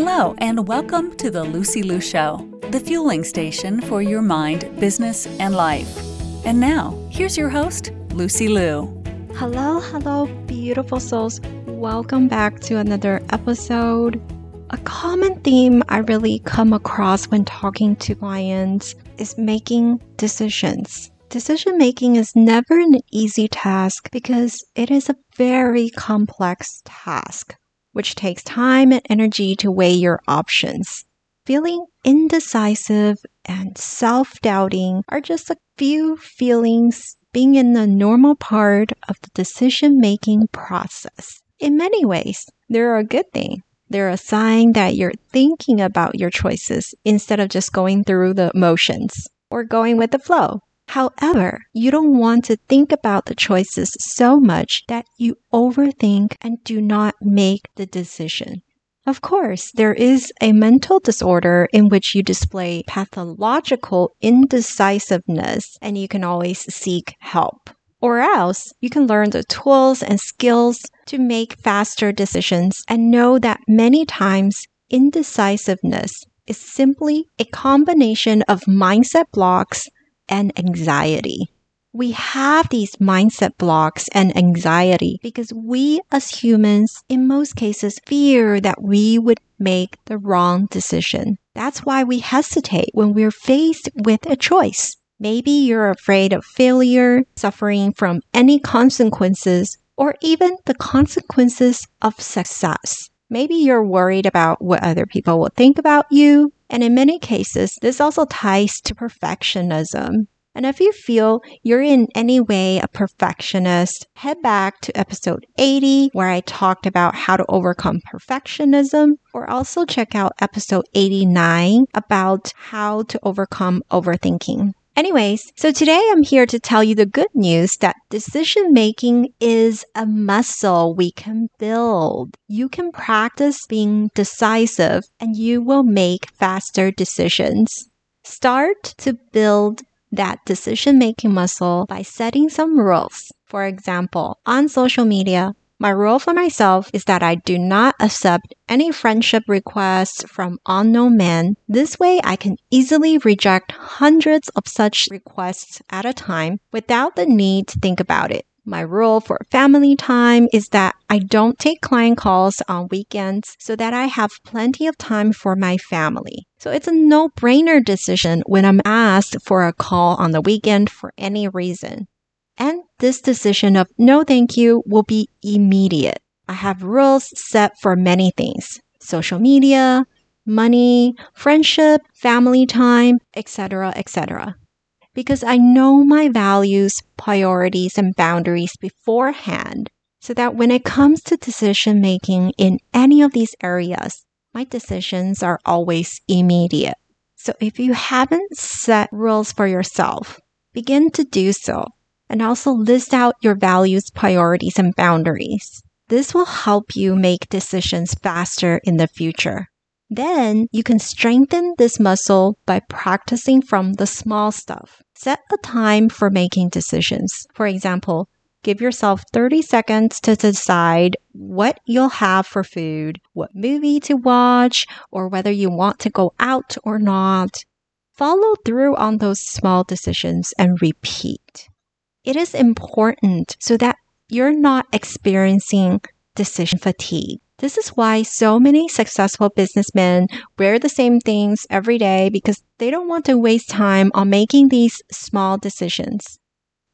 Hello, and welcome to the Lucy Liu Show, the fueling station for your mind, business, and life. And now, here's your host, Lucy Liu. Hello, beautiful souls. Welcome back to another episode. A common theme I really come across when talking to clients is making decisions. Decision-making is never an easy task because it is a very complex task, which takes time and energy to weigh your options. Feeling indecisive and self-doubting are just a few feelings being in the normal part of the decision-making process. In many ways, they're a good thing. They're a sign that you're thinking about your choices instead of just going through the motions or going with the flow. However, you don't want to think about the choices so much that you overthink and do not make the decision. Of course, there is a mental disorder in which you display pathological indecisiveness, and you can always seek help. Or else, you can learn the tools and skills to make faster decisions and know that many times indecisiveness is simply a combination of mindset blocks and anxiety. We have these mindset blocks and anxiety because we as humans, in most cases, fear that we would make the wrong decision. That's why we hesitate when we're faced with a choice. Maybe you're afraid of failure, suffering from any consequences, or even the consequences of success. Maybe you're worried about what other people will think about you. And in many cases, this also ties to perfectionism. And if you feel you're in any way a perfectionist, head back to episode 80, where I talked about how to overcome perfectionism, or also check out episode 89 about how to overcome overthinking. Anyways, so today I'm here to tell you the good news that decision-making is a muscle we can build. You can practice being decisive and you will make faster decisions. Start to build that decision-making muscle by setting some rules. For example, on social media, my rule for myself is that I do not accept any friendship requests from unknown men. This way, I can easily reject hundreds of such requests at a time without the need to think about it. My rule for family time is that I don't take client calls on weekends so that I have plenty of time for my family. So it's a no-brainer decision when I'm asked for a call on the weekend for any reason. And this decision of no thank you will be immediate. I have rules set for many things: social media, money, friendship, family time, etc., etc. Because I know my values, priorities, and boundaries beforehand, so that when it comes to decision making in any of these areas, my decisions are always immediate. So if you haven't set rules for yourself, begin to do so. And also list out your values, priorities, and boundaries. This will help you make decisions faster in the future. Then you can strengthen this muscle by practicing from the small stuff. Set a time for making decisions. For example, give yourself 30 seconds to decide what you'll have for food, what movie to watch, or whether you want to go out or not. Follow through on those small decisions and repeat. It is important so that you're not experiencing decision fatigue. This is why so many successful businessmen wear the same things every day because they don't want to waste time on making these small decisions.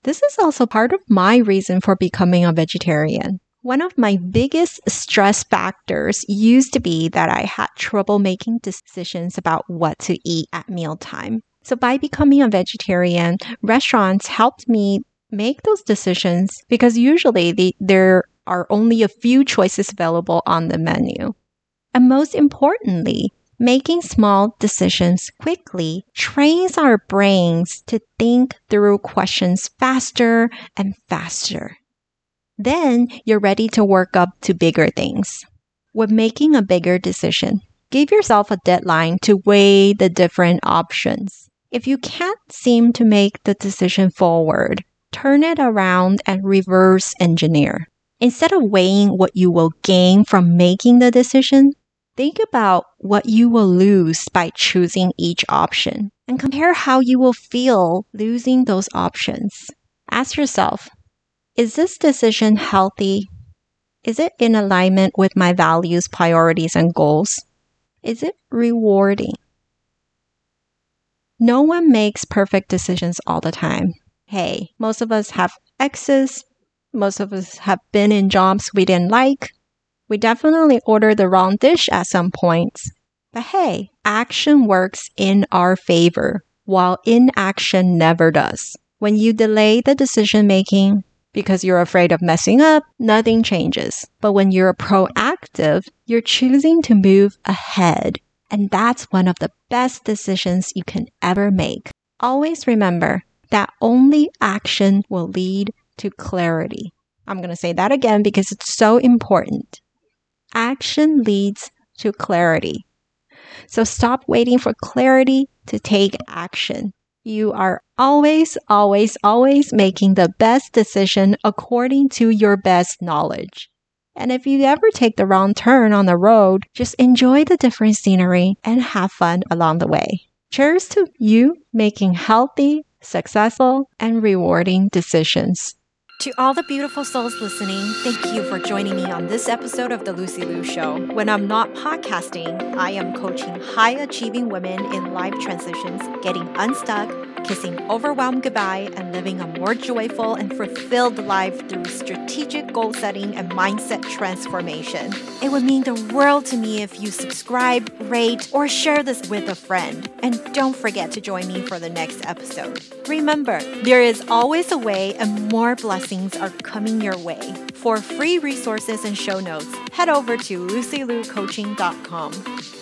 This is also part of my reason for becoming a vegetarian. One of my biggest stress factors used to be that I had trouble making decisions about what to eat at mealtime. So by becoming a vegetarian, restaurants helped me make those decisions because usually there are only a few choices available on the menu. And most importantly, making small decisions quickly trains our brains to think through questions faster and faster. Then you're ready to work up to bigger things. When making a bigger decision, give yourself a deadline to weigh the different options. If you can't seem to make the decision forward, turn it around and reverse engineer. Instead of weighing what you will gain from making the decision, Think about what you will lose by choosing each option and compare how you will feel losing those options. Ask yourself, is this decision healthy? Is it in alignment with my values, priorities, and goals? Is it rewarding? No one makes perfect decisions all the time. Hey, most of us have exes. Most of us have been in jobs we didn't like. We definitely ordered the wrong dish at some points. But hey, action works in our favor, while inaction never does. When you delay the decision-making because you're afraid of messing up, nothing changes. But when you're proactive, you're choosing to move ahead. And that's one of the best decisions you can ever make. Always remember that only action will lead to clarity. I'm going to say that again because it's so important. Action leads to clarity. So stop waiting for clarity to take action. You are always, always, always making the best decision according to your best knowledge. And if you ever take the wrong turn on the road, just enjoy the different scenery and have fun along the way. Cheers to you making healthy, successful, and rewarding decisions. To all the beautiful souls listening, thank you for joining me on this episode of The Lucy Liu Show. When I'm not podcasting, I am coaching high-achieving women in life transitions, getting unstuck, kissing overwhelm goodbye, and living a more joyful and fulfilled life through strategic goal setting and mindset transformation. It would mean the world to me if you subscribe, rate, or share this with a friend. And don't forget to join me for the next episode. Remember, there is always a way, and more blessings are coming your way. For free resources and show notes, head over to lucyliucoaching.com.